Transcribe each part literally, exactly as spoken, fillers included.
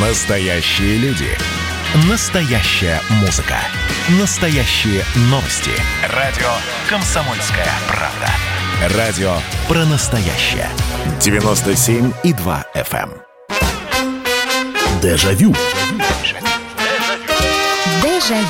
Настоящие люди. Настоящая музыка. Настоящие новости. Радио «Комсомольская правда». Радио про настоящее. девяносто семь и два эф эм. Дежавю. Дежавю.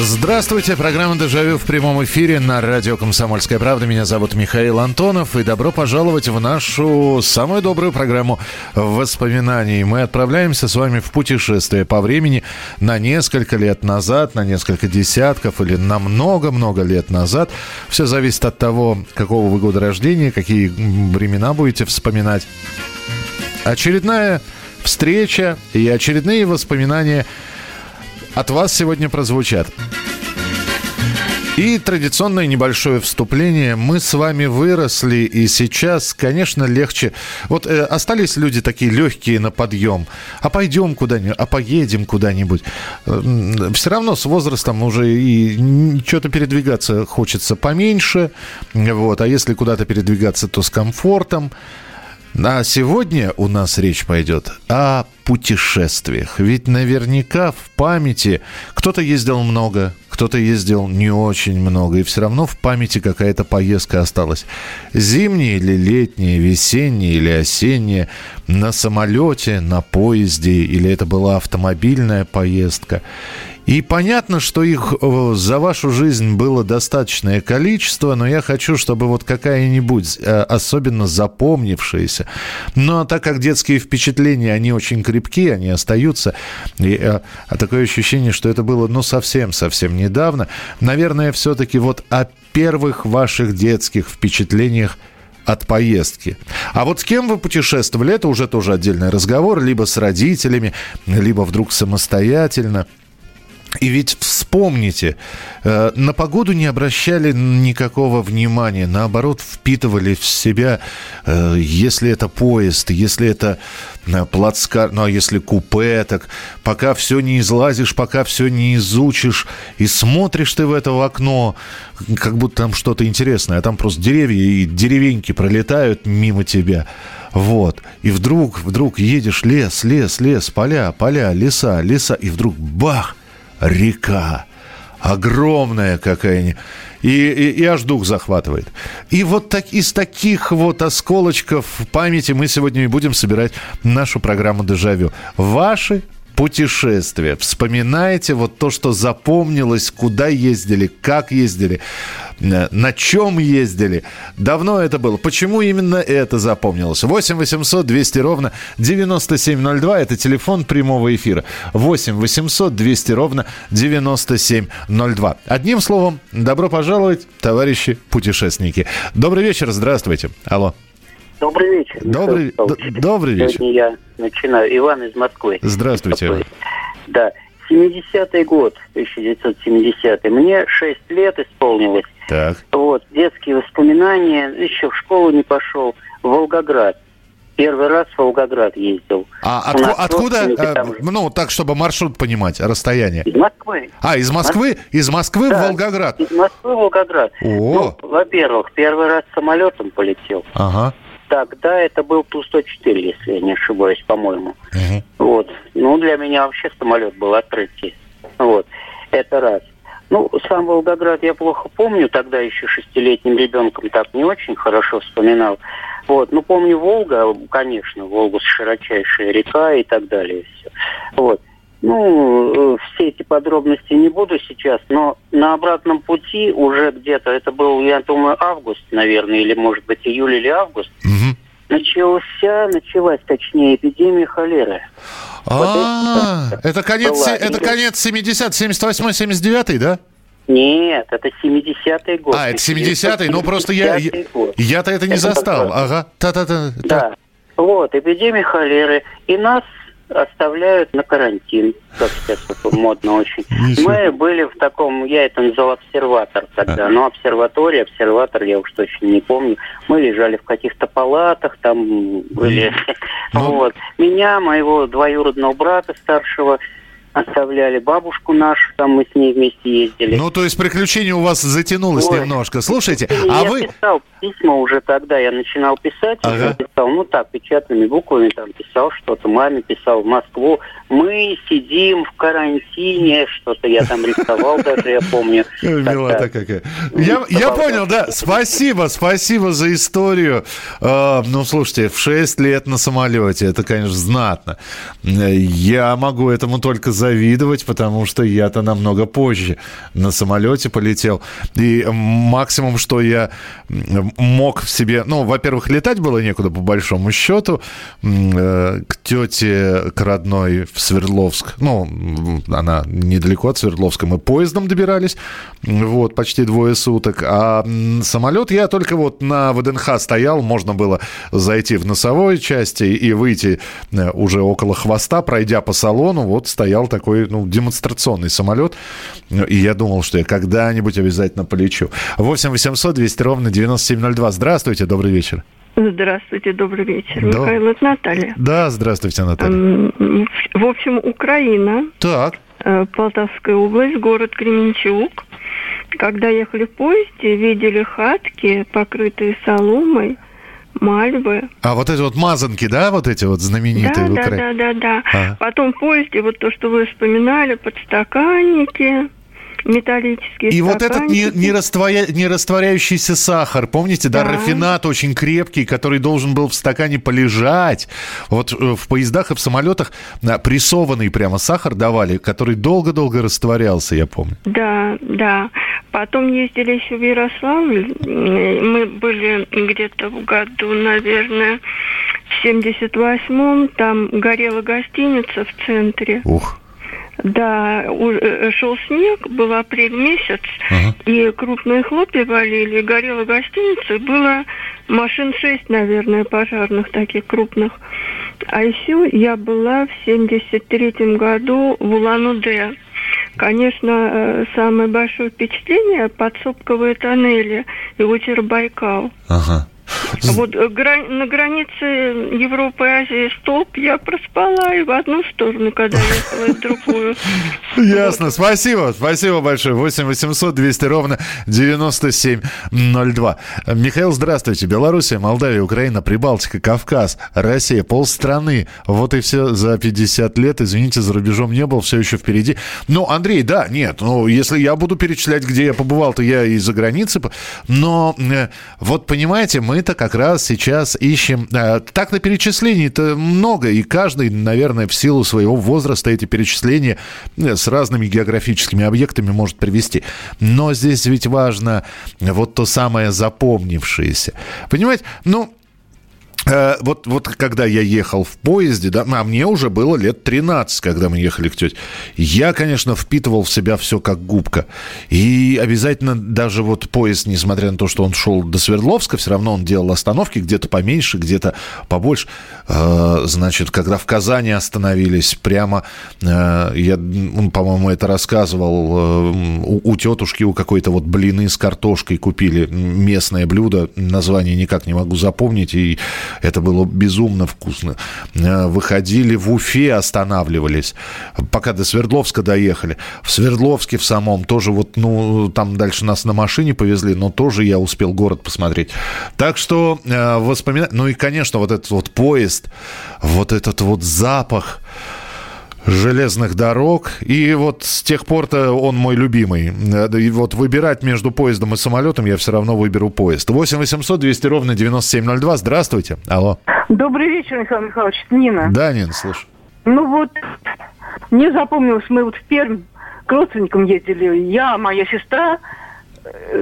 Здравствуйте, программа «Дежавю» в прямом эфире на радио «Комсомольская правда». Меня зовут Михаил Антонов, и добро пожаловать в нашу самую добрую программу воспоминаний. Мы отправляемся с вами в путешествие по времени на несколько лет назад, на несколько десятков или на много-много лет назад. Все зависит от того, какого вы года рождения, какие времена будете вспоминать. Очередная встреча и очередные воспоминания от вас сегодня прозвучат. И традиционное небольшое вступление. Мы с вами выросли, и сейчас, конечно, легче. Вот э, остались люди такие легкие на подъем. А пойдем куда-нибудь, а поедем куда-нибудь. Э, все равно с возрастом уже и что-то передвигаться хочется поменьше. Вот. А если куда-то передвигаться, то с комфортом. А сегодня у нас речь пойдет о путешествиях. Ведь наверняка в памяти кто-то ездил много, кто-то ездил не очень много. И все равно в памяти какая-то поездка осталась. Зимняя или летняя, весенняя или осенняя, на самолете, на поезде, или это была автомобильная поездка. И понятно, что их за вашу жизнь было достаточное количество, но я хочу, чтобы вот какая-нибудь, особенно запомнившаяся. Но так как детские впечатления, они очень крепкие, они остаются. И, а, такое ощущение, что это было, ну, совсем-совсем недавно. Наверное, все-таки вот о первых ваших детских впечатлениях от поездки. А вот с кем вы путешествовали, это уже тоже отдельный разговор. Либо с родителями, либо вдруг самостоятельно. И ведь вспомните, на погоду не обращали никакого внимания, наоборот, впитывали в себя, если это поезд, если это плацкарт, ну а если купе, так пока все не излазишь, пока все не изучишь, и смотришь ты в это в окно, как будто там что-то интересное, а там просто деревья и деревеньки пролетают мимо тебя. Вот. И вдруг, вдруг едешь лес, лес, лес, поля, поля, леса, леса, и вдруг бах! Река. Огромная какая-нибудь. И, и, и аж дух захватывает. И вот так, из таких вот осколочков памяти мы сегодня и будем собирать нашу программу «Дежавю». Ваши путешествия. Вспоминайте вот то, что запомнилось, куда ездили, как ездили, на чем ездили. Давно это было. Почему именно это запомнилось? восемь восемьсот двести ровно девяносто семь ноль два. Это телефон прямого эфира. восемь восемьсот двести ровно девяносто семь ноль два. Одним словом, добро пожаловать, товарищи путешественники. Добрый вечер, здравствуйте. Алло. Добрый вечер. Добрый, добрый вечер. Сегодня я начинаю. Иван из Москвы. Здравствуйте, Иван. Да. семидесятый год, тысяча девятьсот семидесятый. Мне шесть лет исполнилось. Так. Вот, детские воспоминания. Еще в школу не пошел. В Волгоград. Первый раз в Волгоград ездил. А отку- откуда, а, ну, так, чтобы маршрут понимать, расстояние? Из Москвы. А, из Москвы? Мос... Из Москвы да, в Волгоград. Из Москвы в Волгоград. О. Ну, во-первых, первый раз самолетом полетел. Ага. Тогда это был Ту сто четыре, если я не ошибаюсь, по-моему. Uh-huh. Вот. Ну, для меня вообще самолет был открытие. Вот. Это раз. Ну, сам Волгоград я плохо помню. Тогда еще шестилетним ребенком так не очень хорошо вспоминал. Вот. Ну, помню Волга, конечно. Волга широчайшая река и так далее. Все. Вот. Ну, все эти подробности не буду сейчас, но на обратном пути уже где-то, это был, я думаю, август, наверное, или, может быть, июль или август, угу. начался, началась, точнее, эпидемия холеры. А, вот это, это конец, это конец семидесятый, семьдесят восьмой, семьдесят девятый, да? Нет, это семидесятый год. А, это семидесятый, ну просто я, я, я-то это не это застал. Ага, та-та-та. Да, вот, эпидемия холеры, и нас оставляют на карантин, как сейчас это модно очень. Мы были в таком, я это называл обсерватор тогда, но обсерватория, обсерватор, я уж точно не помню. Мы лежали в каких-то палатах, там были. Вот. Меня, моего двоюродного брата старшего, оставляли бабушку нашу, там мы с ней вместе ездили. Ну, то есть приключение у вас затянулось Ой. немножко. Слушайте, а я вы... Я писал письма уже тогда, я начинал писать, ага. писал, ну так, печатными буквами там писал что-то, маме писал в Москву. Мы сидим в карантине, что-то я там рисовал даже, я помню. Милота какая. Я понял, да, спасибо, спасибо за историю. Ну, слушайте, в шесть лет на самолете, это, конечно, знатно. Я могу этому только за завидовать, потому что я-то намного позже на самолете полетел. И максимум, что я мог в себе... Ну, во-первых, летать было некуда, по большому счету, к тете, к родной в Свердловск. Ну, она недалеко от Свердловска. Мы поездом добирались, вот, почти двое суток. А самолет я только вот на ВДНХ стоял, можно было зайти в носовой части и выйти уже около хвоста, пройдя по салону, вот стоял такой такой, ну, демонстрационный самолет. И я думал, что я когда-нибудь обязательно полечу. восемь восемьсот двести ровно девяносто семь ноль два. Здравствуйте, добрый вечер. Здравствуйте, добрый вечер. Да. Михаил, это Наталья. Да, здравствуйте, Наталья. В общем, Украина. Так. Полтавская область, город Кременчук. Когда ехали в поезде, видели хатки, покрытые соломой, мальвы. А вот эти вот мазанки, да, вот эти вот знаменитые да, в Украине? Да, да, да, да. А. Потом в поезде вот то, что вы вспоминали, подстаканники, металлические и стаканники. И вот этот не, не, растворя... не растворяющийся сахар, помните, да, да, рафинад очень крепкий, который должен был в стакане полежать. Вот в поездах и в самолетах прессованный прямо сахар давали, который долго-долго растворялся, я помню. Да, да. Потом ездили еще в Ярославль. Мы были где-то в году, наверное, в семьдесят восьмом. Там горела гостиница в центре. Ух. Да, шел снег, был апрель месяц, ага. и крупные хлопья валили, горела гостиница, было машин шесть, наверное, пожарных таких крупных. А еще я была в семьдесят третьем году в Улан-Удэ. Конечно, самое большое впечатление – подсобковые тоннели и озеро Байкал. Ага. Вот грани- на границе Европы и Азии столб я проспала и в одну сторону, когда ехала, и в другую. Ясно. Вот. Спасибо. Спасибо большое. восемь восемьсот двести ровно девяносто семь ноль два. Михаил, здравствуйте. Белоруссия, Молдавия, Украина, Прибалтика, Кавказ, Россия, полстраны. Вот и все за пятьдесят лет. Извините, за рубежом не был, все еще впереди. Ну, Андрей, да, нет. Ну, если я буду перечислять, где я побывал, то я и за границей. Но вот, понимаете, мы это как раз сейчас ищем. Так на перечислении-то много, и каждый, наверное, в силу своего возраста эти перечисления с разными географическими объектами может привести. Но здесь ведь важно вот то самое запомнившееся. Понимаете, ну... Вот, вот когда я ехал в поезде, да, а мне уже было лет тринадцать, когда мы ехали к тете, я, конечно, впитывал в себя все как губка. И обязательно даже вот поезд, несмотря на то, что он шел до Свердловска, все равно он делал остановки где-то поменьше, где-то побольше. Значит, когда в Казани остановились, прямо, я, по-моему, это рассказывал, у, у тетушки у какой-то вот блины с картошкой купили местное блюдо, название никак не могу запомнить, и... Это было безумно вкусно. Выходили в Уфе, останавливались, пока до Свердловска доехали. В Свердловске в самом тоже вот, ну, там дальше нас на машине повезли, но тоже я успел город посмотреть. Так что воспоминания... Ну и, конечно, вот этот вот поезд, вот этот вот запах железных дорог. И вот с тех пор-то он мой любимый. И вот выбирать между поездом и самолетом я все равно выберу поезд. восемь восемьсот двести ровно девяносто семь ноль два. Здравствуйте. Алло. Добрый вечер, Михаил Михайлович. Нина. Да, Нина, слушай. Ну вот, мне запомнилось, мы вот в Пермь к родственникам ездили. Я, моя сестра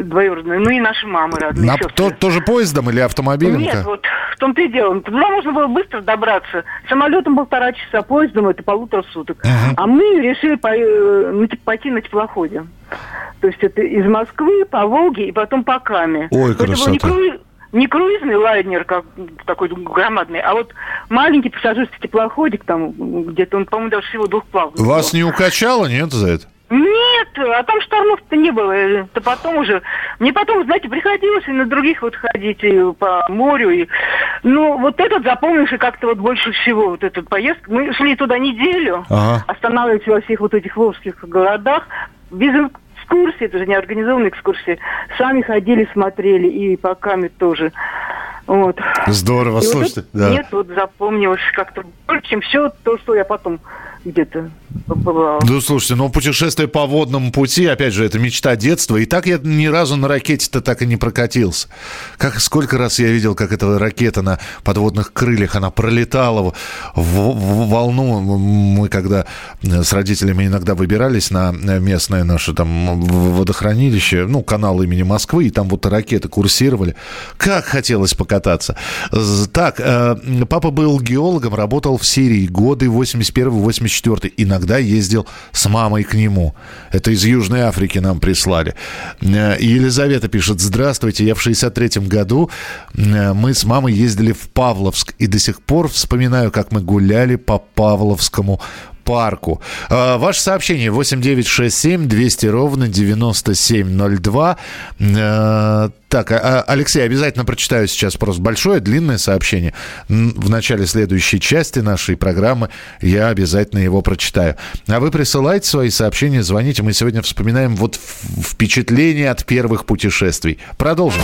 двоюродная, ну и наши мамы родные. А то, тоже поездом или автомобилем? Нет, вот в том-то и дело. Туда можно было быстро добраться. Самолетом полтора часа, поездом это полутора суток. Uh-huh. А мы решили по- пойти на теплоходе. То есть это из Москвы по Волге и потом по Каме. Ой, это красота. Был не, круиз, не круизный лайнер, как такой громадный, а вот маленький пассажирский теплоходик, там где-то он, по-моему, даже всего двух плавал. Вас не укачало, нет, за это? Нет, а там штормов-то не было. Это потом уже... Мне потом, знаете, приходилось и на других вот ходить и по морю, и Ну, вот этот запомнился как-то вот больше всего, вот этот поездка. Мы шли туда неделю, ага. останавливались во всех вот этих волжских городах, без экскурсии, это же не организованные экскурсии. Сами ходили, смотрели, и по камере тоже. Вот. Здорово, и слушайте. Вот, да. Нет, вот запомнилось как-то больше, чем все то, что я потом где-то побывала. Ну, слушайте, ну, путешествие по водному пути, опять же, это мечта детства. И так я ни разу на ракете-то так и не прокатился. Как, сколько раз я видел, как эта ракета на подводных крыльях, она пролетала в, в волну. Мы когда с родителями иногда выбирались на местное наше там водохранилище, ну, канал имени Москвы, и там вот ракеты курсировали. Как хотелось покататься. Так, папа был геологом, работал в Сирии годы восемьдесят первый восемьдесят четвёртый. Иногда ездил с мамой к нему. Это из Южной Африки нам прислали. Елизавета пишет: здравствуйте, я в шестьдесят третьем году, мы с мамой ездили в Павловск, и до сих пор вспоминаю, как мы гуляли по Павловскому парку. А, ваше сообщение восемь девять шесть семь двести ровно девяносто семь ноль два. А, так, а, Алексей, обязательно прочитаю сейчас просто большое, длинное сообщение. В начале следующей части нашей программы я обязательно его прочитаю. А вы присылайте свои сообщения, звоните. Мы сегодня вспоминаем вот впечатления от первых путешествий. Продолжим.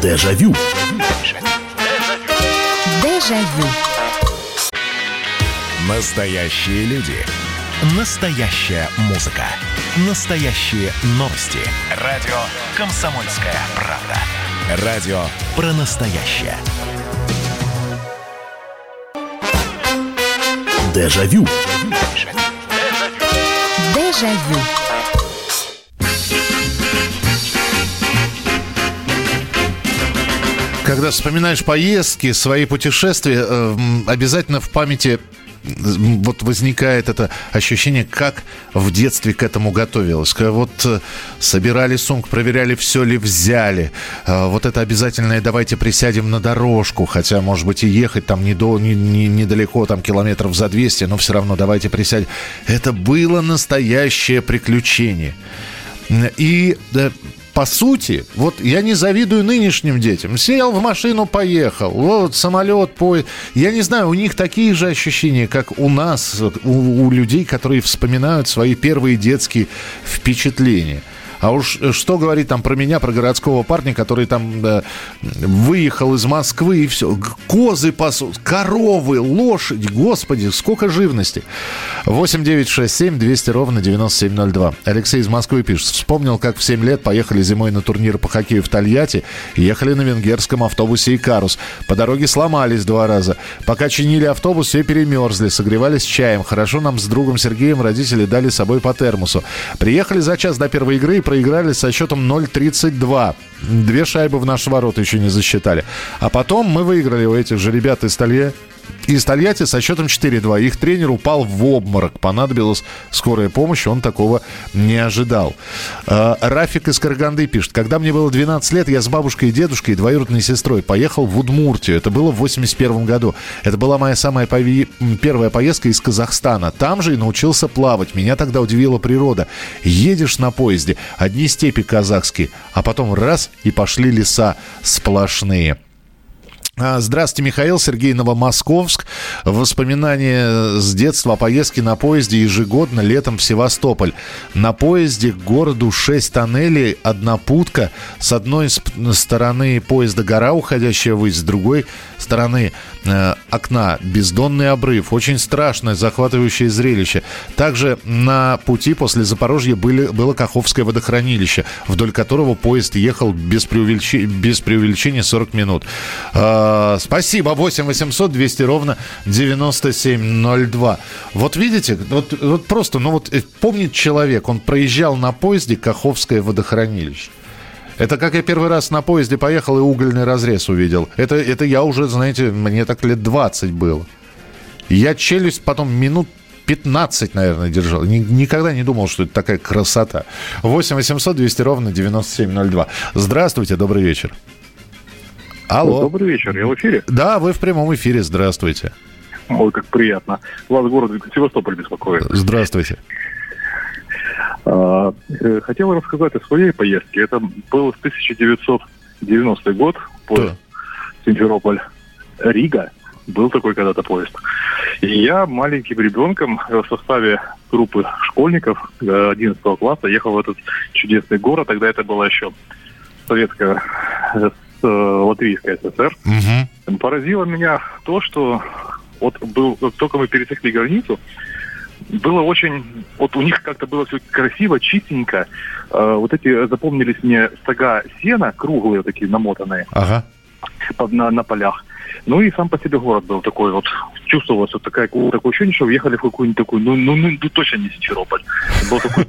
Дежавю. Дежавю. Настоящие люди. Настоящая музыка. Настоящие новости. Радио «Комсомольская правда». Радио про настоящее. Дежавю. Дежавю. Когда вспоминаешь поездки, свои путешествия, обязательно в памяти... Вот возникает это ощущение, как в детстве к этому готовилось. Вот собирали сумку, проверяли, все ли взяли. Вот это обязательное «давайте присядем на дорожку», хотя, может быть, и ехать там не до, не, не, недалеко, там километров за двести, но все равно «давайте присядем». Это было настоящее приключение. И... По сути, вот я не завидую нынешним детям. Сел в машину, поехал. Вот самолет, поезд. Я не знаю, у них такие же ощущения, как у нас, у, у людей, которые вспоминают свои первые детские впечатления. А уж что говорить там про меня, про городского парня, который там да, выехал из Москвы и все. Козы пасут, коровы, лошади. Господи, сколько живности. восемь девять шесть семь двести ровно девяносто семь ноль два. Алексей из Москвы пишет. Вспомнил, как в семь лет поехали зимой на турнир по хоккею в Тольятти. Ехали на венгерском автобусе «Икарус». По дороге сломались два раза. Пока чинили автобус, все перемерзли. Согревались чаем. Хорошо нам с другом Сергеем родители дали с собой по термосу. Приехали за час до первой игры и проиграли со счетом ноль тридцать два. Две шайбы в наши ворота еще не засчитали. А потом мы выиграли у этих же ребят из Тольятти. Из Тольятти со счетом четыре-два. Их тренер упал в обморок. Понадобилась скорая помощь. Он такого не ожидал. Рафик из Караганды пишет. Когда мне было двенадцать лет, я с бабушкой и дедушкой и двоюродной сестрой поехал в Удмуртию. Это было в восемьдесят первом году. Это была моя самая пови... первая поездка из Казахстана. Там же и научился плавать. Меня тогда удивила природа. Едешь на поезде. Одни степи казахские. А потом раз и пошли леса сплошные. Здравствуйте, Михаил, Сергей, Новомосковск. Воспоминания с детства о поездке на поезде ежегодно летом в Севастополь. На поезде к городу шесть тоннелей, одна путка. С одной стороны поезда гора, уходящая ввысь, с другой стороны э, окна бездонный обрыв. Очень страшное, захватывающее зрелище. Также на пути после Запорожья были, было Каховское водохранилище, вдоль которого поезд ехал без, преувелич... без преувеличения сорок минут. Спасибо. восемь восемьсот двести ровно девяносто семь ноль два. Вот видите, вот, вот просто, ну вот помнит человек, он проезжал на поезде Каховское водохранилище. Это как я первый раз на поезде поехал и угольный разрез увидел. Это, это я уже, знаете, мне так лет двадцать было. Я челюсть потом минут пятнадцать, наверное, держал. Никогда не думал, что это такая красота. восемь восемьсот двести ровно девяносто семь ноль два. Здравствуйте, добрый вечер. Алло. Добрый вечер, я в эфире? Да, вы в прямом эфире, здравствуйте. Ой, как приятно. Вас город Севастополь беспокоит. Здравствуйте. Хотел рассказать о своей поездке. Это был тысяча девятьсот девяностый год, поезд Симферополь, Рига. Был такой когда-то поезд. И я маленьким ребенком в составе группы школьников одиннадцатого класса ехал в этот чудесный город. Тогда это было еще советская, Латвийская ССР. Угу. Поразило меня то, что вот был, только мы пересекли границу, было очень... Вот у них как-то было все красиво, чистенько. Э, вот эти запомнились мне стога сена, круглые такие, намотанные, ага. под, на, на полях. Ну и сам по себе город был такой вот. Чувствовалось вот такая, такое ощущение, что въехали в какую-нибудь такую... Ну, ну, ну точно не Симферополь. Был такой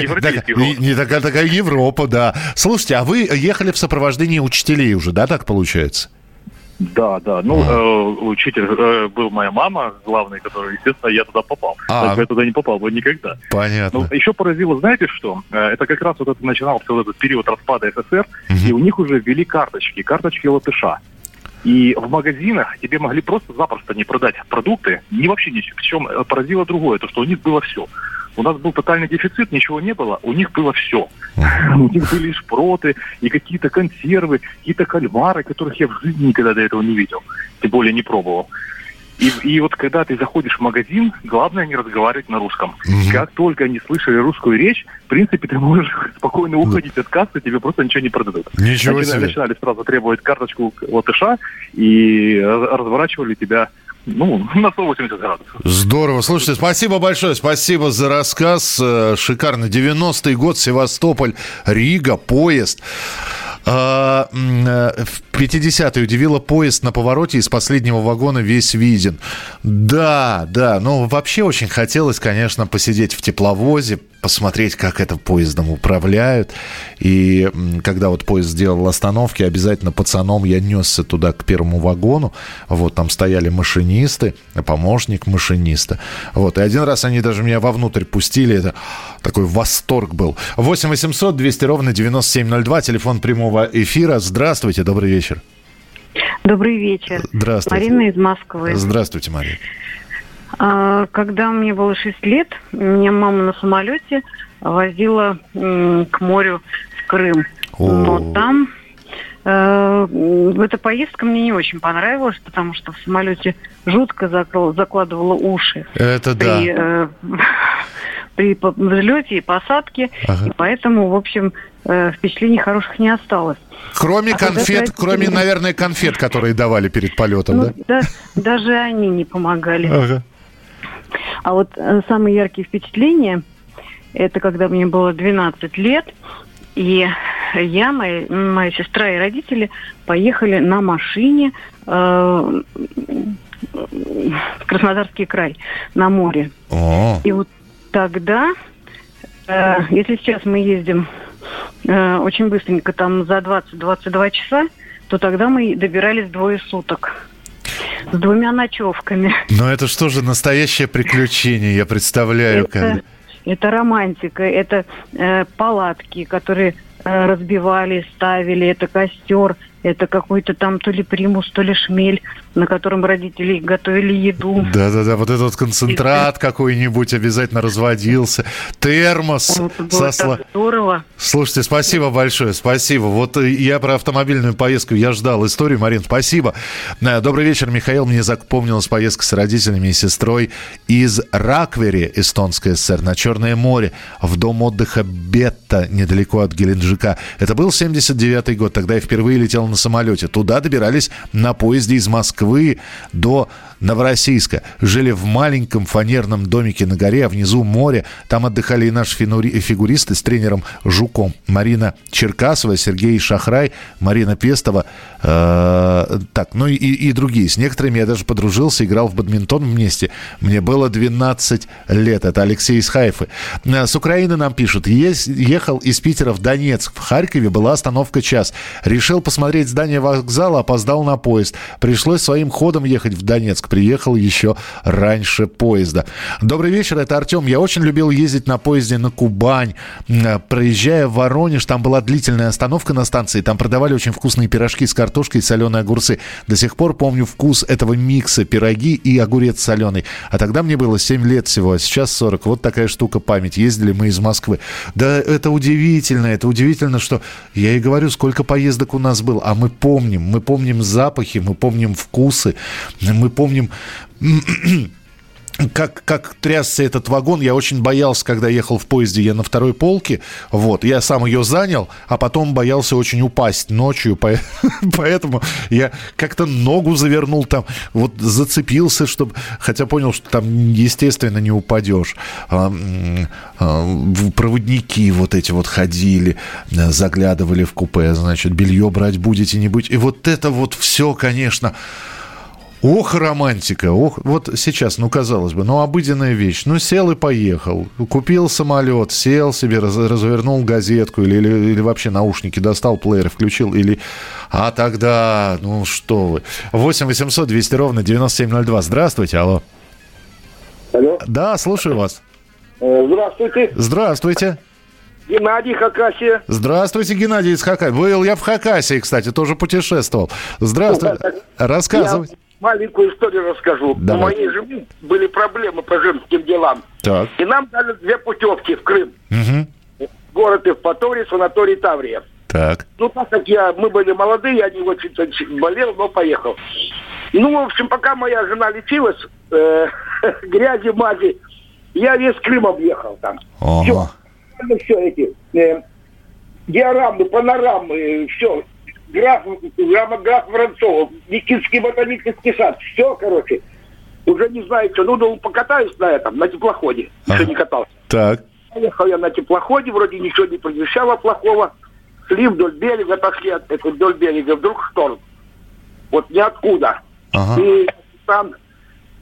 европейский город. Не такая Европа, да. Слушайте, а вы ехали в сопровождении учителей уже, да, так получается? Да, да. Ну, э, учитель э, был моя мама, главный, который, естественно, я туда попал. А я туда не попал бы никогда. Понятно. Но еще поразило, знаете что? Это как раз вот это начинался вот этот период распада СССР, угу. и у них уже ввели карточки, карточки латыша. И в магазинах тебе могли просто-запросто не продать продукты, ни вообще ничего. Причем поразило другое, то, что у них было все. У нас был тотальный дефицит, ничего не было, у них было все. У них были шпроты, и какие-то консервы, какие-то кальмары, которых я в жизни никогда до этого не видел, тем более не пробовал. И, и вот когда ты заходишь в магазин, главное не разговаривать на русском. Mm-hmm. Как только они слышали русскую речь, в принципе, ты можешь спокойно уходить от кассы, тебе просто ничего не продадут. Ничего себе. Начинали сразу требовать карточку латыша и разворачивали тебя, ну, на сто восемьдесят градусов. Здорово. Слушайте, спасибо большое. Спасибо за рассказ. Шикарно. девяностый год, Севастополь, Рига, поезд. В пятидесятые удивило поезд на повороте, из последнего вагона весь виден. Да, да, но вообще очень хотелось, конечно, посидеть в тепловозе, посмотреть, как это поездом управляют. И когда вот поезд делал остановки, обязательно пацаном я несся туда к первому вагону. Вот там стояли машинисты, помощник машиниста. Вот, и один раз они даже меня вовнутрь пустили. Это такой восторг был. восемь восемьсот двести ровно девяносто семь ноль два, телефон прямого эфира. Здравствуйте, добрый вечер. Добрый вечер. Здравствуйте. Марина из Москвы. Здравствуйте, Марина. Когда мне было шесть лет, меня мама на самолете возила к морю в Крым. О. Но там э, эта поездка мне не очень понравилась, потому что в самолете жутко закрыл, закладывала уши. Это при, да. Э, при взлете и посадке. Ага. И поэтому, в общем, э, впечатлений хороших не осталось. Кроме а конфет, кроме, это... наверное, конфет, которые давали перед полетом, ну, да? да? Даже они не помогали. Ага. А вот самые яркие впечатления, это когда мне было двенадцать лет, и я, моя, моя сестра и родители поехали на машине э, в Краснодарский край, на море. О. И вот тогда, э, если сейчас мы ездим э, очень быстренько, там за двадцать-двадцать два часа, то тогда мы добирались двое суток. С двумя ночевками. Но это что же настоящее приключение, я представляю. Это, как... это романтика, это э, палатки, которые э, разбивали, ставили, это костер, это какой-то там то ли примус, то ли шмель, на котором родители готовили еду. Да-да-да, вот этот концентрат это... какой-нибудь обязательно разводился, термос. Это было так сла... здорово. Слушайте, спасибо большое, спасибо. Вот я про автомобильную поездку, я ждал историю, Марин, спасибо. Добрый вечер, Михаил. Мне запомнилась поездка с родителями и сестрой из Раквери, Эстонская ССР, на Черное море, в дом отдыха Бетта, недалеко от Геленджика. Это был семьдесят девятый год, тогда я впервые летел на самолете. Туда добирались на поезде из Москвы до Новороссийска. Жили в маленьком фанерном домике на горе, а внизу море. Там отдыхали и наши фигуристы с тренером Жуком. Марина Черкасова, Сергей Шахрай, Марина Пестова. Э-э- так, ну и, и другие. С некоторыми я даже подружился, играл в бадминтон вместе. Мне было двенадцать лет. Это Алексей из Хайфы. С Украины нам пишут. Ехал из Питера в Донецк. В Харькове была остановка час. Решил посмотреть здание вокзала, опоздал на поезд. Пришлось своим ходом ехать в Донецк. Свердловск приехал еще раньше поезда. Добрый вечер, это Артем. Я очень любил ездить на поезде на Кубань. Проезжая в Воронеж, там была длительная остановка на станции. Там продавали очень вкусные пирожки с картошкой и соленые огурцы. До сих пор помню вкус этого микса. Пироги и огурец соленый. А тогда мне было семь лет всего, а сейчас сорок. Вот такая штука память. Ездили мы из Москвы. Да это удивительно. Это удивительно, что... Я и говорю, сколько поездок у нас было. А мы помним. Мы помним запахи, мы помним вкусы, мы помним... Как, как трясся этот вагон, я очень боялся, когда ехал в поезде, я на второй полке, вот, я сам ее занял, а потом боялся очень упасть ночью, поэтому я как-то ногу завернул там, вот зацепился, чтобы, хотя понял, что там, естественно, не упадешь. Проводники вот эти вот ходили, заглядывали в купе, значит, белье брать будете, не будете, и вот это вот все, конечно... Ох, романтика, ох, вот сейчас, ну, казалось бы, ну, обыденная вещь, ну, сел и поехал, купил самолет, сел себе, раз, развернул газетку или, или, или вообще наушники достал, плеер включил, или, а тогда, ну, что вы, восемь восемьсот двести ровно девяносто семь ноль два, здравствуйте, алло. Алло. Да, слушаю вас. Здравствуйте. Здравствуйте. Геннадий, Хакасия. Здравствуйте, Геннадий из Хакасии. Был я в Хакасии, кстати, тоже путешествовал. Здравствуйте. Рассказывайте. Маленькую историю расскажу. Давай. У моей жены были проблемы по женским делам. Так. И нам дали две путевки в Крым. Угу. Город Евпаторий, санаторий Таврия. Так. Ну, так как я, мы были молодые, я не очень болел, но поехал. Ну, в общем, пока моя жена лечилась, э, грязи, мази, я весь Крым объехал там. Ого. Все. Все эти э, диорамы, панорамы, все. Граф, граф, граф Воронцова, Никитский ботанический сад, все, короче. Уже не знаю, что. Ну, думал, покатаюсь на этом, на теплоходе. Еще а, не катался. Так. Поехал я на теплоходе, вроде ничего не предвещало плохого. Шли вдоль берега, пошли от, это, вдоль берега, вдруг шторм. Вот ниоткуда. Ага. И там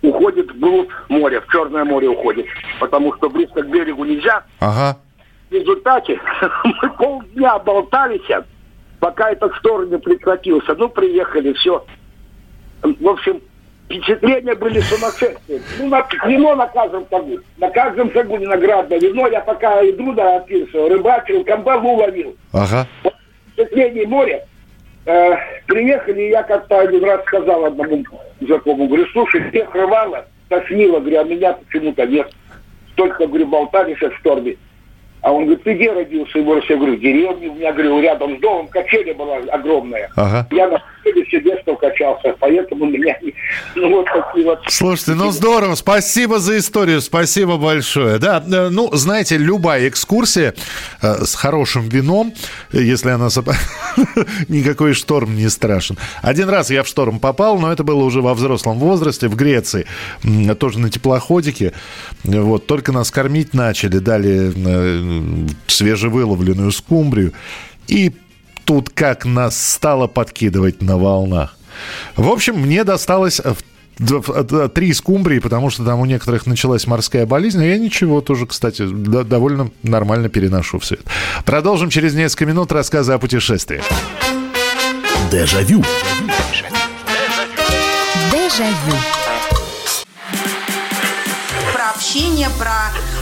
уходит вглубь моря, в Черное море уходит. Потому что близко к берегу нельзя. Ага. В результате мы полдня болтались, пока этот шторм не прекратился. Ну, приехали, все. В общем, впечатления были сумасшедшие. Ну, на, вино на каждом шагу. На каждом шагу виноградное вино. Я пока иду до пирса, рыбачил, камбалу ловил. Ага. Впечатление моря. Э, приехали, я как-то один раз сказал одному знакомому, говорю, слушай, всех рвало, тошнило, говорю, а меня почему-то нет. Только, говорю, болтались о шторме. А он говорит, ты где родился? Его я говорю, в деревне. У меня, говорю, рядом с домом качеля была огромная. Ага. Я на качеле все детство качался, поэтому меня... Ну, вот такие вот... Слушайте, ну здорово, спасибо за историю, спасибо большое. Да, ну, знаете, любая экскурсия э, с хорошим вином, если она... Никакой шторм не страшен. Один раз я в шторм попал, но это было уже во взрослом возрасте, в Греции. Тоже на теплоходике. Вот, только нас кормить начали, дали... свежевыловленную скумбрию. И тут как нас стало подкидывать на волнах. В общем, мне досталось три скумбрии, потому что там у некоторых началась морская болезнь. Я ничего тоже, кстати, довольно нормально переношу все это. Продолжим через несколько минут рассказы о путешествиях. Дежавю. Дежавю. Про общение, про...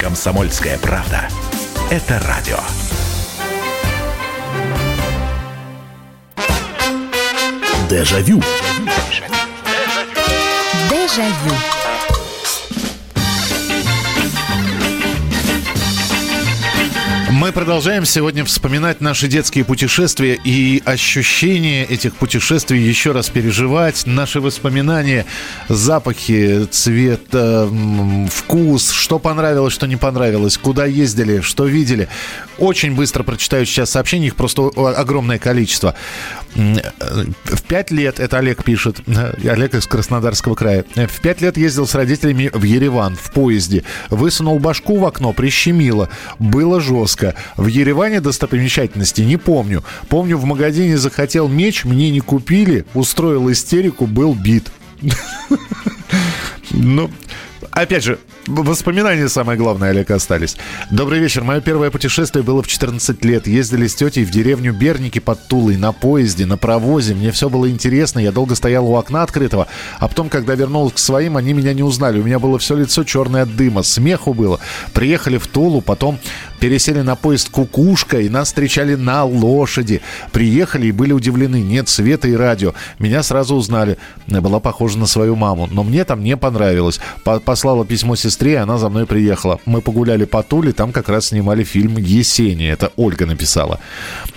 Комсомольская правда. Это радио. Дежавю. Дежавю. Мы продолжаем сегодня вспоминать наши детские путешествия и ощущения этих путешествий, еще раз переживать наши воспоминания, запахи, цвет, э, вкус, что понравилось, что не понравилось, куда ездили, что видели. Очень быстро прочитаю сейчас сообщения, их просто огромное количество. В пять лет, это Олег пишет, Олег из Краснодарского края, в пять лет ездил с родителями в Ереван в поезде, высунул башку в окно, прищемило, было жестко. В Ереване достопримечательности не помню. Помню, в магазине захотел меч, мне не купили, устроил истерику, был бит. Ну, опять же, воспоминания самое главное, Олег, остались. Добрый вечер. Мое первое путешествие было в четырнадцать лет. Ездили с тетей в деревню Берники под Тулой на поезде, на паровозе. Мне все было интересно. Я долго стоял у окна открытого. А потом, когда вернулся к своим, они меня не узнали. У меня было все лицо черное от дыма. Смеху было. Приехали в Тулу, потом пересели на поезд «Кукушка», и нас встречали на лошади. Приехали и были удивлены. Нет света и радио. Меня сразу узнали. Я была похожа на свою маму. Но мне там не понравилось. Послала письмо сестре, она за мной приехала. Мы погуляли по Туле, там как раз снимали фильм «Есения». Это Ольга написала.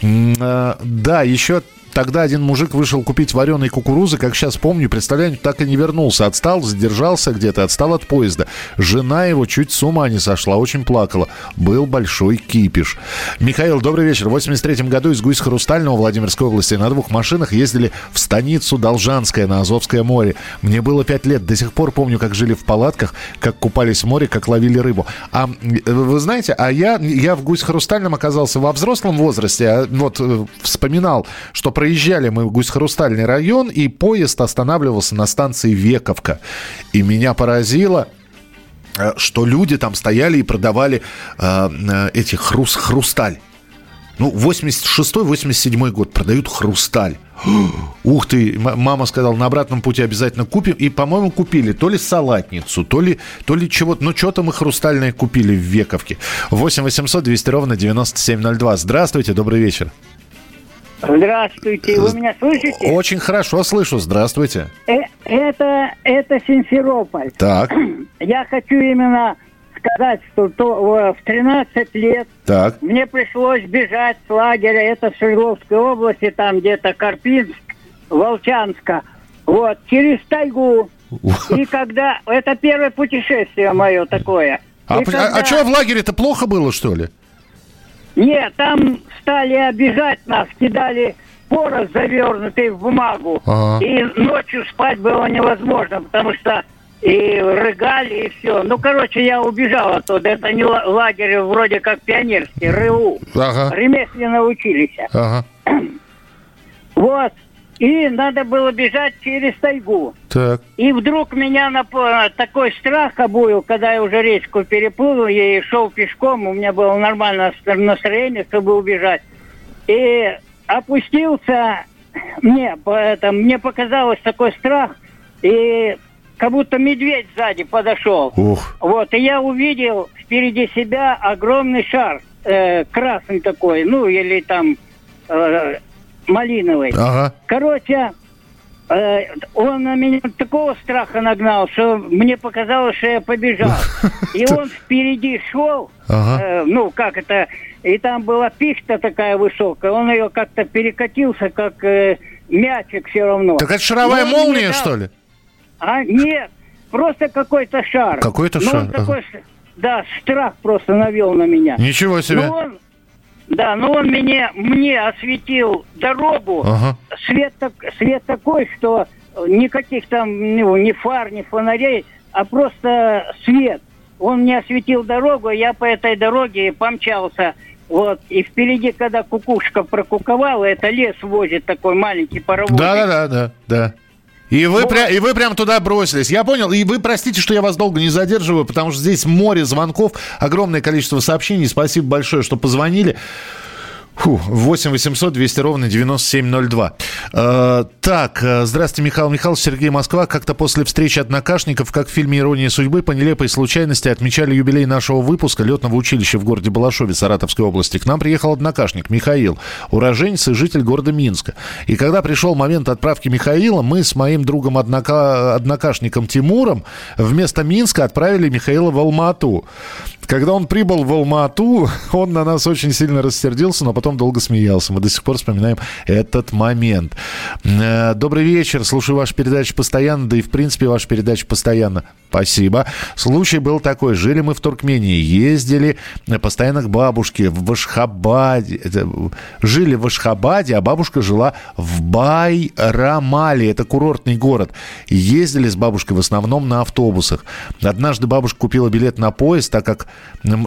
Да, еще... Тогда один мужик вышел купить вареные кукурузы, как сейчас помню, представляю, так и не вернулся. Отстал, задержался где-то, отстал от поезда. Жена его чуть с ума не сошла, очень плакала. Был большой кипиш. Михаил, добрый вечер. В восемьдесят третьем году из Гусь-Хрустального Владимирской области на двух машинах ездили в станицу Должанское на Азовское море. Мне было пять лет. До сих пор помню, как жили в палатках, как купались в море, как ловили рыбу. А вы знаете, а я, я в Гусь-Хрустальном оказался во взрослом возрасте. А вот вспоминал, что происходило. Проезжали мы в Гусь-Хрустальный район, и поезд останавливался на станции Вековка. И меня поразило, что люди там стояли и продавали э, эти хрус- хрусталь. Ну, восемьдесят шестой восемьдесят седьмой год продают хрусталь. Ух ты, мама сказала, на обратном пути обязательно купим. И, по-моему, купили то ли салатницу, то ли, то ли чего-то. Ну, что-то мы хрустальное купили в Вековке. восемь восемьсот двести ровно девяносто семь ноль два. Здравствуйте, добрый вечер. Здравствуйте, вы меня слышите? Очень хорошо слышу, здравствуйте. Это, это Симферополь. Так. Я хочу именно сказать, что то, в тринадцать лет так. Мне пришлось бежать с лагеря, это в Свердловской области, там где-то Карпинск, Волчанска, вот, через тайгу. И когда... Это первое путешествие мое такое. А, когда... а, а что, в лагере-то плохо было, что ли? Нет, там стали обижать нас, кидали порох, завернутый в бумагу. Ага. И ночью спать было невозможно, потому что и рыгали, и все. Ну, короче, я убежал оттуда. Это не лагерь, вроде как пионерский, РУ. Ага. Ремесленно учились. Ага. Вот. И надо было бежать через тайгу. Так. И вдруг меня нап... такой страх обуял, когда я уже речку переплыл, я шел пешком, у меня было нормальное настроение, чтобы убежать. И опустился, мне, это, мне показалось такой страх, и как будто медведь сзади подошел. Ух. Вот, и я увидел впереди себя огромный шар, э, красный такой, ну или там... Э, малиновый. Ага. Короче, э, он на меня такого страха нагнал, что мне показалось, что я побежал. И он впереди шел, ага. э, ну, как это, и там была пихта такая высокая, он ее как-то перекатился, как э, мячик все равно. Так это шаровая Но молния, что ли? А, нет, просто какой-то шар. Какой-то Но шар? Он такой, ага. Да, страх просто навел на меня. Ничего себе. Да, но он мне, мне осветил дорогу, ага. свет, так, свет такой, что никаких там ну, ни фар, ни фонарей, а просто свет. Он мне осветил дорогу, я по этой дороге помчался. Вот. И впереди, когда кукушка прокуковала, это лес возит такой маленький паровозик. Да-да-да, да. И вы, вот. пря- и вы прям туда бросились. Я понял. И вы простите, что я вас долго не задерживаю, потому что здесь море звонков, огромное количество сообщений. Спасибо большое, что позвонили. Фу, восемь восемьсот двести ровно девяносто семь ноль два. Э, так, здравствуйте, Михаил Михайлович, Сергей, Москва. Как-то после встречи однокашников, как в фильме «Ирония судьбы», по нелепой случайности отмечали юбилей нашего выпуска летного училища в городе Балашове Саратовской области. К нам приехал однокашник Михаил, уроженец и житель города Минска. И когда пришел момент отправки Михаила, мы с моим другом однока... однокашником Тимуром вместо Минска отправили Михаила в Алма-Ату. Когда он прибыл в Алма-Ату, он на нас очень сильно рассердился, но потом долго смеялся. Мы до сих пор вспоминаем этот момент. Добрый вечер. Слушаю вашу передачу постоянно, да и, в принципе, вашу передачу постоянно. Спасибо. Случай был такой. Жили мы в Туркмении, ездили постоянно к бабушке в Ашхабаде. Жили в Ашхабаде, а бабушка жила в Байрамале. Это курортный город. Ездили с бабушкой в основном на автобусах. Однажды бабушка купила билет на поезд, так как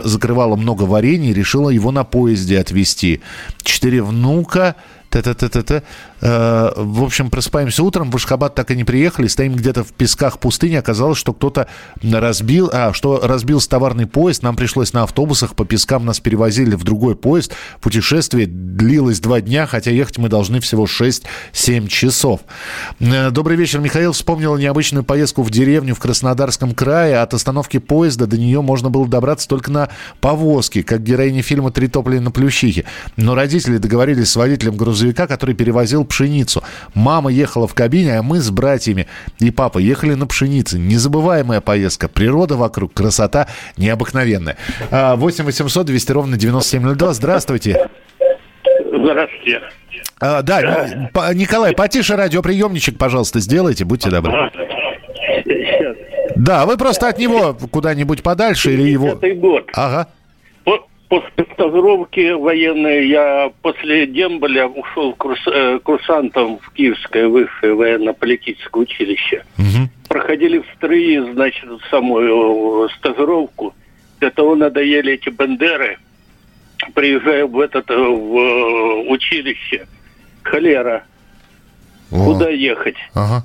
закрывала много варенья и решила его на поезде отвезти. Четыре внука. Та-та-та-та-та. Э, в общем, просыпаемся утром, в Ашхабад так и не приехали, стоим где-то в песках пустыни, оказалось, что кто-то разбил, а, что разбился товарный поезд, нам пришлось на автобусах, по пескам нас перевозили в другой поезд, путешествие длилось два дня, хотя ехать мы должны всего шесть-семь часов. Э, добрый вечер, Михаил, вспомнил необычную поездку в деревню в Краснодарском крае, от остановки поезда до нее можно было добраться только на повозке, как героиня фильма «Три тополя на плющихе», но родители договорились с водителем грузовика, который перевозил пшеницу. Мама ехала в кабине, а мы с братьями и папой ехали на пшенице. Незабываемая поездка. Природа вокруг, красота необыкновенная. восемь восемьсот двести ровно девяносто семь ноль два. Здравствуйте. Здравствуйте. А, да, да, Николай, потише радиоприемничек, пожалуйста, сделайте, будьте добры. Сейчас. Да, вы просто от него куда-нибудь подальше или его... пятидесятый год. Ага. После стажировки военной я после дембеля ушел курс, э, курсантом в Киевское высшее военно-политическое училище. Угу. Проходили в СТРИ, значит, самую стажировку. До того надоели эти бандеры. Приезжаю в, этот, в училище. Холера. О. Куда ехать? Ага.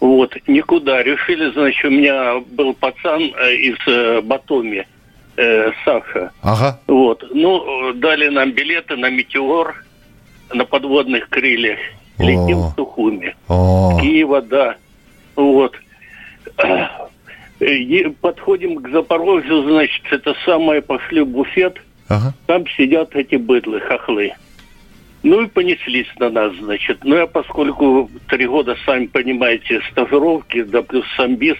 Вот, никуда. Решили, значит, у меня был пацан из Батуми. Э, Саша. Ага. Вот. Ну, дали нам билеты на метеор на подводных крыльях. Летим в Сухуми. С Киева, да. Вот. И подходим к Запорожью, значит, это самое, пошли в буфет. Ага. Там сидят эти быдлы, хохлы. Ну и понеслись на нас, значит. Ну, я поскольку три года, сами понимаете, стажировки, да плюс самбист,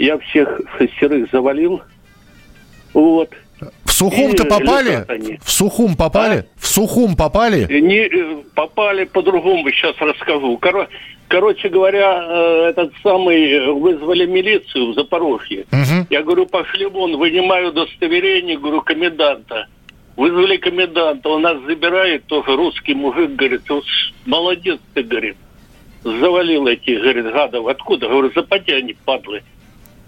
я всех шестерых завалил. Вот. В Сухум-то и попали? В Сухум попали? А? В Сухум попали? Не, попали по-другому, сейчас расскажу. Кор- короче говоря, этот самый, вызвали милицию в Запорожье. Угу. Я говорю, пошли вон, вынимаю удостоверение, говорю, коменданта. Вызвали коменданта, он нас забирает, тоже русский мужик, говорит, молодец ты, говорит. Завалил этих, говорит, гадов. Откуда? Говорю, западяне, падлы.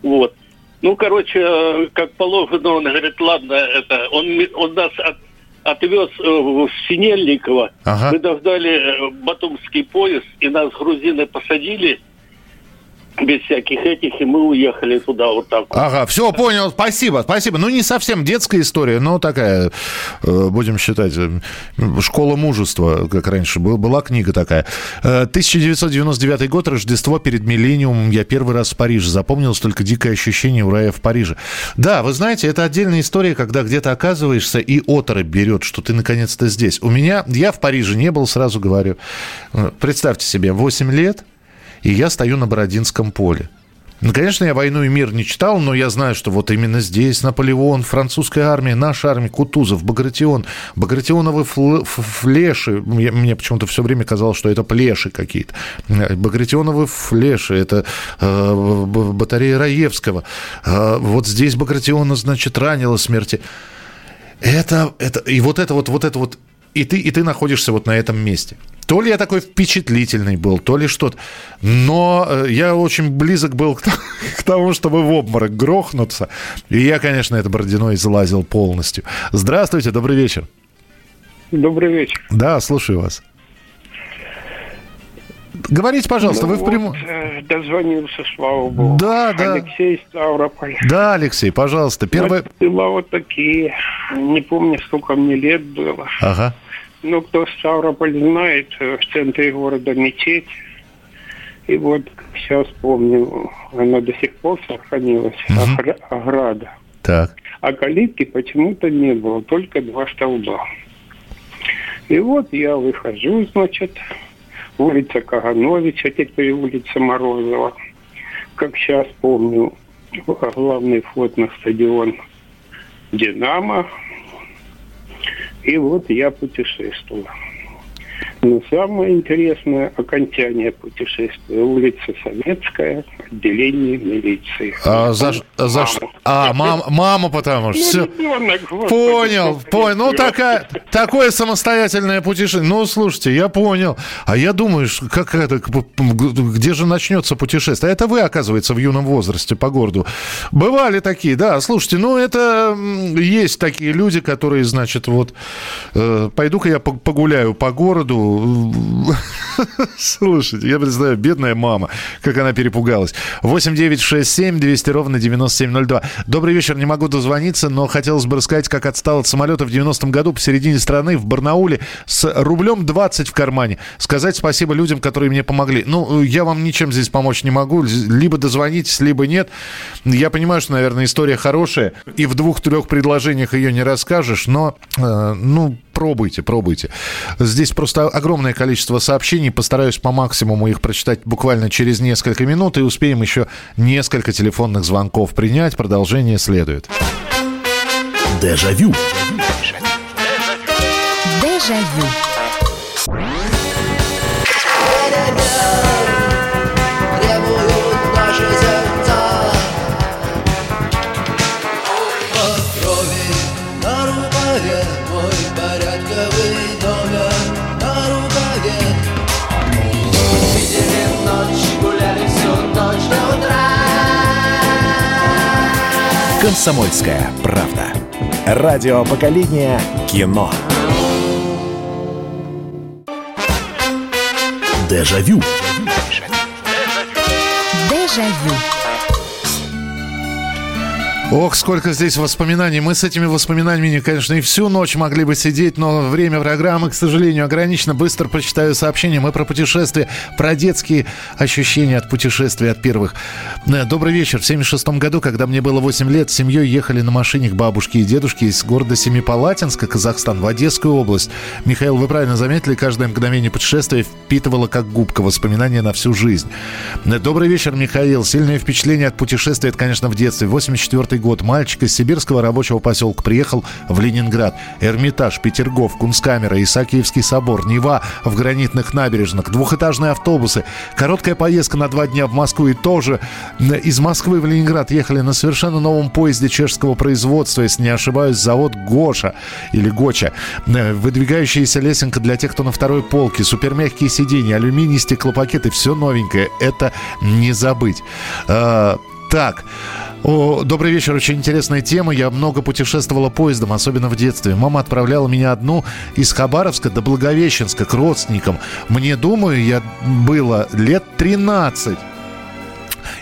Вот. Ну, короче, как положено, он говорит, ладно, это он, он нас от, отвез в Синельниково, ага. Мы дождали батумский поезд, и нас грузины посадили без всяких этих, и мы уехали туда вот так вот. Ага, все, понял, спасибо, спасибо. Ну, не совсем детская история, но такая, будем считать, школа мужества, как раньше была книга такая. тысяча девятьсот девяносто девятый год, Рождество перед миллениумом, я первый раз в Париже. Запомнилось только дикое ощущение, ура, я в Париже. Да, вы знаете, это отдельная история, когда где-то оказываешься, и оторопь берет, что ты наконец-то здесь. У меня, я в Париже не был, сразу говорю. Представьте себе, восемь лет. И я стою на Бородинском поле. Ну, конечно, я «Войну и мир» не читал, но я знаю, что вот именно здесь Наполеон, французская армия, наша армия, Кутузов, Багратион, Багратионовы фл- флеши. Мне, мне почему-то все время казалось, что это плеши какие-то. Багратионовы флеши, это э, батарея Раевского. Э, вот здесь Багратиона, значит, ранила смерти. Это, это, и вот это вот, вот это вот. И ты, и ты находишься вот на этом месте. То ли я такой впечатлительный был, то ли что-то. Но я очень близок был к тому, чтобы в обморок грохнуться. И я, конечно, это Бородино излазил полностью. Здравствуйте, добрый вечер. Добрый вечер. Да, слушаю вас. Говорите, пожалуйста, ну вы вот, в прямом... дозвонился, слава богу. Да, да. Алексей Ставрополь. Да, Алексей, пожалуйста. Первое... Вот, дела вот такие. Не помню, сколько мне лет было. Ага. Ну, кто Ставрополь знает, в центре города мечеть. И вот сейчас помню, она до сих пор сохранилась, угу. ограда. Так. А калитки почему-то не было, только два столба. И вот я выхожу, значит, улица Кагановича, теперь улица Морозова. Как сейчас помню, главный вход на стадион «Динамо». И вот я путешествовал. Но самое интересное окончание путешествия. Улица Советская, отделение милиции. А, за, за что? А, мама, мама потому что. Ну, понял, понял. Ну, такая, такое самостоятельное путешествие. Ну, слушайте, я понял. А я думаю, как это, где же начнется путешествие? А это вы, оказывается, в юном возрасте по городу. Бывали такие, да. Слушайте, ну, это есть такие люди, которые, значит, вот, пойду-ка я погуляю по городу. Слушайте, я представляю, бедная мама, как она перепугалась. восемь девятьсот шестьдесят семь двести ровно девяносто семь ноль два. Добрый вечер, не могу дозвониться, но хотелось бы рассказать, как отстал от самолета в девяностом году посередине страны в Барнауле с рублем двадцать в кармане. Сказать спасибо людям, которые мне помогли. Ну, я вам ничем здесь помочь не могу. Либо дозвонитесь, либо нет. Я понимаю, что, наверное, история хорошая, и в двух-трех предложениях ее не расскажешь, но, э, ну, пробуйте, пробуйте. Здесь просто огромное количество сообщений. Постараюсь по максимуму их прочитать буквально через несколько минут. И успеем еще несколько телефонных звонков принять. Продолжение следует. Дежавю. Дежавю. «Комсомольская правда». Радио поколения кино. Дежавю. Дежавю. Ох, сколько здесь воспоминаний. Мы с этими воспоминаниями, конечно, и всю ночь могли бы сидеть, но время программы, к сожалению, ограничено. Быстро прочитаю сообщение. Мы про путешествия, про детские ощущения от путешествия, от первых. Добрый вечер. В семьдесят шестом году, когда мне было восемь лет, с семьей ехали на машине к бабушке и дедушке из города Семипалатинска, Казахстан, в Одесскую область. Михаил, вы правильно заметили, каждое мгновение путешествия впитывало как губка воспоминания на всю жизнь. Добрый вечер, Михаил. Сильное впечатление от путешествия, это, конечно, в детстве. восемьдесят четвёртый год. Мальчик из сибирского рабочего поселка приехал в Ленинград. Эрмитаж, Петергоф, Кунсткамера, Исаакиевский собор, Нева в гранитных набережных, двухэтажные автобусы. Короткая поездка на два дня в Москву, и тоже из Москвы в Ленинград ехали на совершенно новом поезде чешского производства, если не ошибаюсь, завод Гоша или Гоча. Выдвигающаяся лесенка для тех, кто на второй полке, супермягкие сиденья, алюминий, стеклопакеты, все новенькое. Это не забыть. Так, о, добрый вечер, очень интересная тема. Я много путешествовала поездом, особенно в детстве. Мама отправляла меня одну из Хабаровска до Благовещенска к родственникам. Мне, думаю, я было лет тринадцать.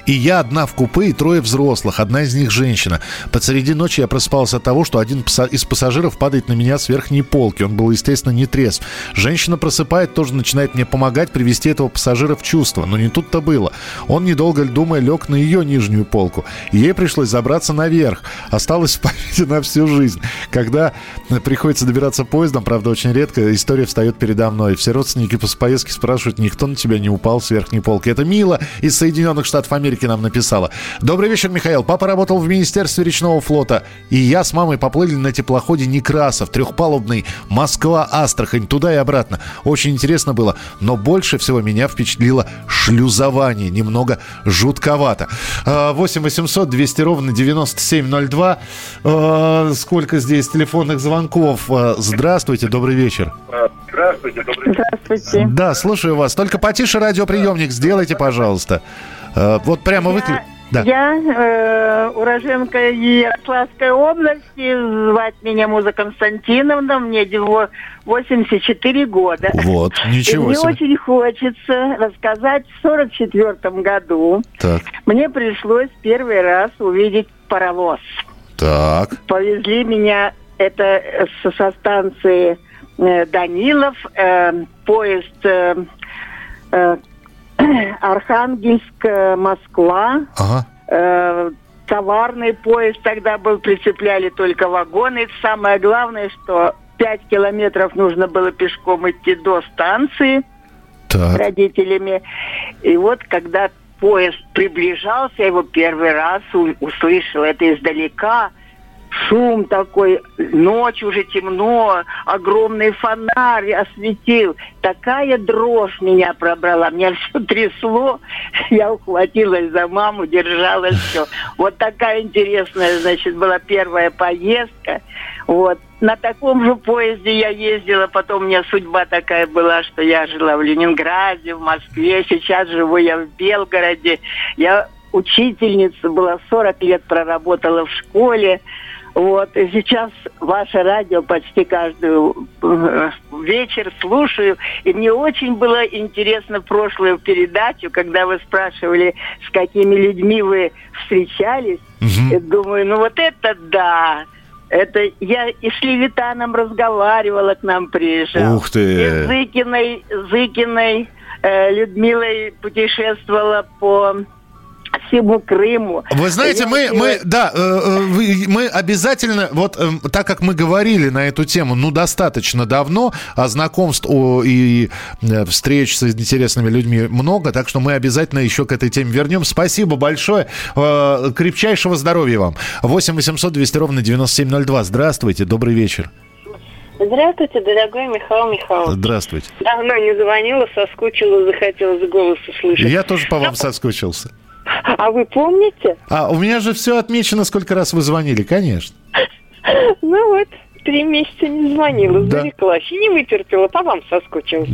И я одна в купе, и трое взрослых, одна из них женщина. Посреди ночи я просыпался от того, что один из пассажиров падает на меня с верхней полки. Он был, естественно, не трезв. Женщина просыпает, тоже начинает мне помогать привести этого пассажира в чувство. Но не тут-то было. Он, недолго думая, лег на ее нижнюю полку. Ей пришлось забраться наверх. Осталось в памяти на всю жизнь. Когда приходится добираться поездом, правда, очень редко, история встает передо мной. Все родственники после поездки спрашивают, никто на тебя не упал с верхней полки. Это Мила из Соединенных Штатов Америки нам написала. Добрый вечер, Михаил. Папа работал в Министерстве речного флота. И я с мамой поплыли на теплоходе Некрасов, трехпалубный, Москва-Астрахань, туда и обратно. Очень интересно было. Но больше всего меня впечатлило шлюзование. Немного жутковато. восемь восемьсот двести ровно девяносто семь ноль два. Сколько здесь телефонных звонков. Здравствуйте, добрый вечер. Здравствуйте, добрый вечер. Здравствуйте. Да, слушаю вас. Только потише радиоприемник сделайте, пожалуйста. Вот прямо выключить. Да. Я э, уроженка Ярославской области, звать меня Муза Константиновна, мне восемьдесят четыре года. Вот, ничего себе. Мне очень хочется рассказать, в сорок четвёртом году так. Мне пришлось первый раз увидеть паровоз. Так. Повезли меня, это со станции Данилов, э, поезд э, э, Архангельск, Москва, ага. э, товарный поезд тогда был, прицепляли только вагоны. И самое главное, что пять километров нужно было пешком идти до станции так. с родителями. И вот когда поезд приближался, я его первый раз у- услышала, это издалека. Шум такой, ночь уже темно, огромный фонарь осветил. Такая дрожь меня пробрала, меня все трясло. Я ухватилась за маму, держалась все. Вот такая интересная, значит, была первая поездка. Вот. На таком же поезде я ездила, потом у меня судьба такая была, что я жила в Ленинграде, в Москве, сейчас живу я в Белгороде. Я учительница была, сорок лет проработала в школе. Вот, и сейчас ваше радио почти каждый вечер слушаю. И мне очень было интересно прошлую передачу, когда вы спрашивали, с какими людьми вы встречались. Угу. Думаю, ну вот это да! Это я и с Левитаном разговаривала, к нам приезжал. Ух ты! И с Зыкиной, Зыкиной э, Людмилой путешествовала по... всему Крыму. Вы знаете, мы, хотела... мы, да, мы обязательно, вот так как мы говорили на эту тему, ну, достаточно давно, а знакомств и встреч с интересными людьми много, так что мы обязательно еще к этой теме вернемся. Спасибо большое. Крепчайшего здоровья вам. восемь восемьсот двести ровно девяносто семь ноль два. Здравствуйте, добрый вечер. Здравствуйте, дорогой Михаил Михайлович. Здравствуйте. Давно не звонила, соскучила, захотелось голос услышать. Я тоже по вам соскучился. А вы помните? А, у меня же все отмечено, сколько раз вы звонили, конечно. Ну вот, три месяца не звонила, зареклась, не вытерпела, по вам соскучилась.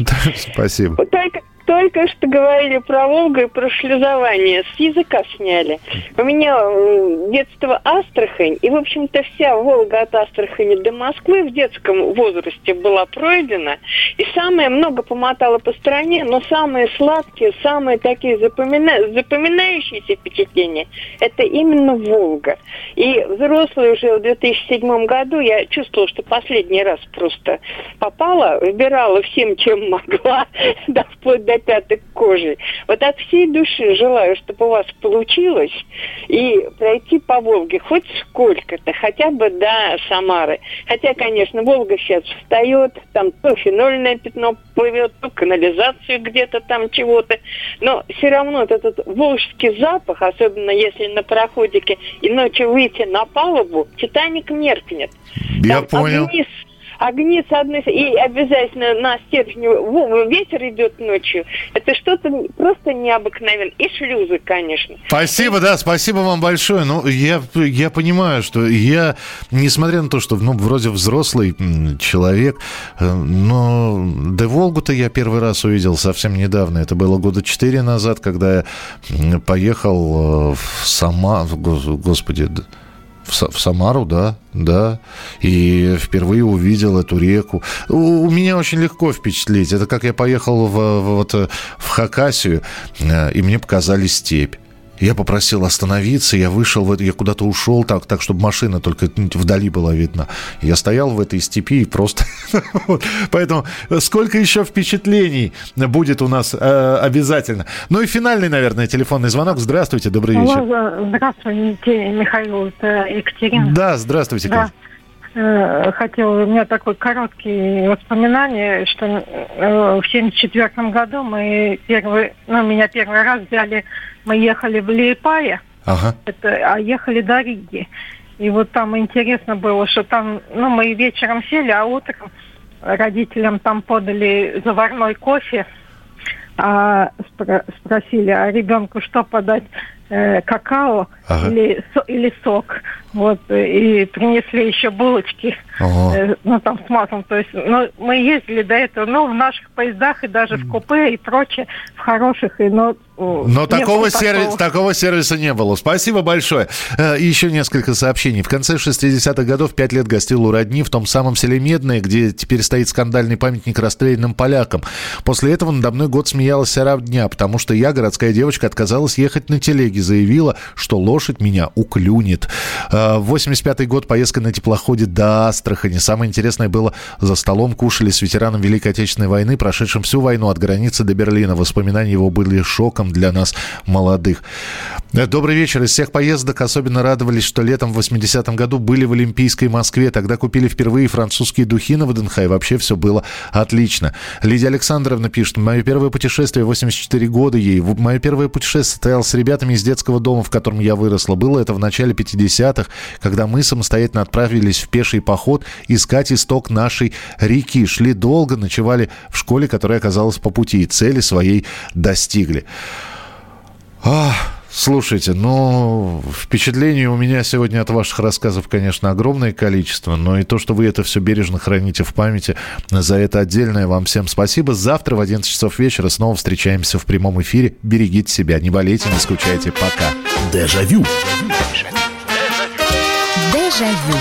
Спасибо. Только, только что говорили про Волгу и про шлюзование, с языка сняли. У меня детство Астрахань, и, в общем-то, вся Волга от Астрахани до Москвы в детском возрасте была пройдена, и самое много помотало по стране, но самые сладкие, самые такие запомина... запоминающиеся впечатления, это именно Волга. И взрослый уже в две тысячи седьмом году я чувствовала, что последний раз просто попала, выбирала всем, чем могла, да, вплоть до пяток кожи. Вот от всей души желаю, чтобы у вас получилось и пройти по Волге хоть сколько-то, хотя бы до Самары. Хотя, конечно, Волга сейчас встает, там то фенольное пятно плывет, то канализацию где-то там чего-то, но все равно вот этот волжский запах, особенно если на пароходике и ночью выйти на палубу, Титаник меркнет. Я там понял. Огни, огни с одной... И обязательно на стержне ветер идет ночью. Это что-то просто необыкновенное. И шлюзы, конечно. Спасибо, да, спасибо вам большое. Ну, я, я понимаю, что я, несмотря на то, что, ну, вроде взрослый человек, но да Волгу-то я первый раз увидел совсем недавно. Это было года четыре назад, когда я поехал в Самару. Господи... В Самару, да, да. И впервые увидел эту реку. У меня очень легко впечатлить. Это как я поехал в, вот, в Хакасию, и мне показали степь. Я попросил остановиться, я вышел, я куда-то ушел так, так, чтобы машина только вдали была видна. Я стоял в этой степи и просто... Поэтому сколько еще впечатлений будет у нас обязательно. Ну и финальный, наверное, телефонный звонок. Здравствуйте, добрый вечер. Здравствуйте, Михаил, это Екатерина. Да, здравствуйте, Катя. Хотела, у меня такое короткие воспоминания, что в семьдесят четвёртом году мы первый, ну, меня первый раз взяли, мы ехали в Лиепае, ага. это, а ехали до Риги. И вот там интересно было, что там, ну, мы вечером сели, а утром родителям там подали заварной кофе, а спро- спросили, а ребенку что подать? Какао ага. или, со, или сок. Вот, и принесли еще булочки, ага. ну, там, с маслом. То есть, ну, мы ездили до этого, ну, в наших поездах и даже в купе и прочее, в хороших. И, ну, но такого, сервис, такого сервиса не было. Спасибо большое. Еще несколько сообщений. В конце шестидесятых годов пять лет гостил у родни в том самом селе Медное, где теперь стоит скандальный памятник расстрелянным полякам. После этого надо мной год смеялась вся родня, потому что я, городская девочка, отказалась ехать на телеге. заявила, что лошадь меня уклюнет. восемьдесят пятый год, поездка на теплоходе до Астрахани. Самое интересное было, за столом кушали с ветераном Великой Отечественной войны, прошедшим всю войну от границы до Берлина. Воспоминания его были шоком для нас, молодых. Добрый вечер. Из всех поездок особенно радовались, что летом в восьмидесятом году были в Олимпийской Москве. Тогда купили впервые французские духи на ВДНХ, и вообще все было отлично. Лидия Александровна пишет: мое первое путешествие, восемьдесят четыре года ей. Мое первое путешествие состояло с ребятами из детского дома, в котором я выросла. Было это в начале пятидесятых, когда мы самостоятельно отправились в пеший поход искать исток нашей реки. Шли долго, ночевали в школе, которая оказалась по пути, и цели своей достигли. Ах, слушайте, ну, впечатлений у меня сегодня от ваших рассказов, конечно, огромное количество, но и то, что вы это все бережно храните в памяти, за это отдельное вам всем спасибо. Завтра в одиннадцать часов вечера снова встречаемся в прямом эфире. Берегите себя, не болейте, не скучайте. Пока. Дежавю. Дежавю.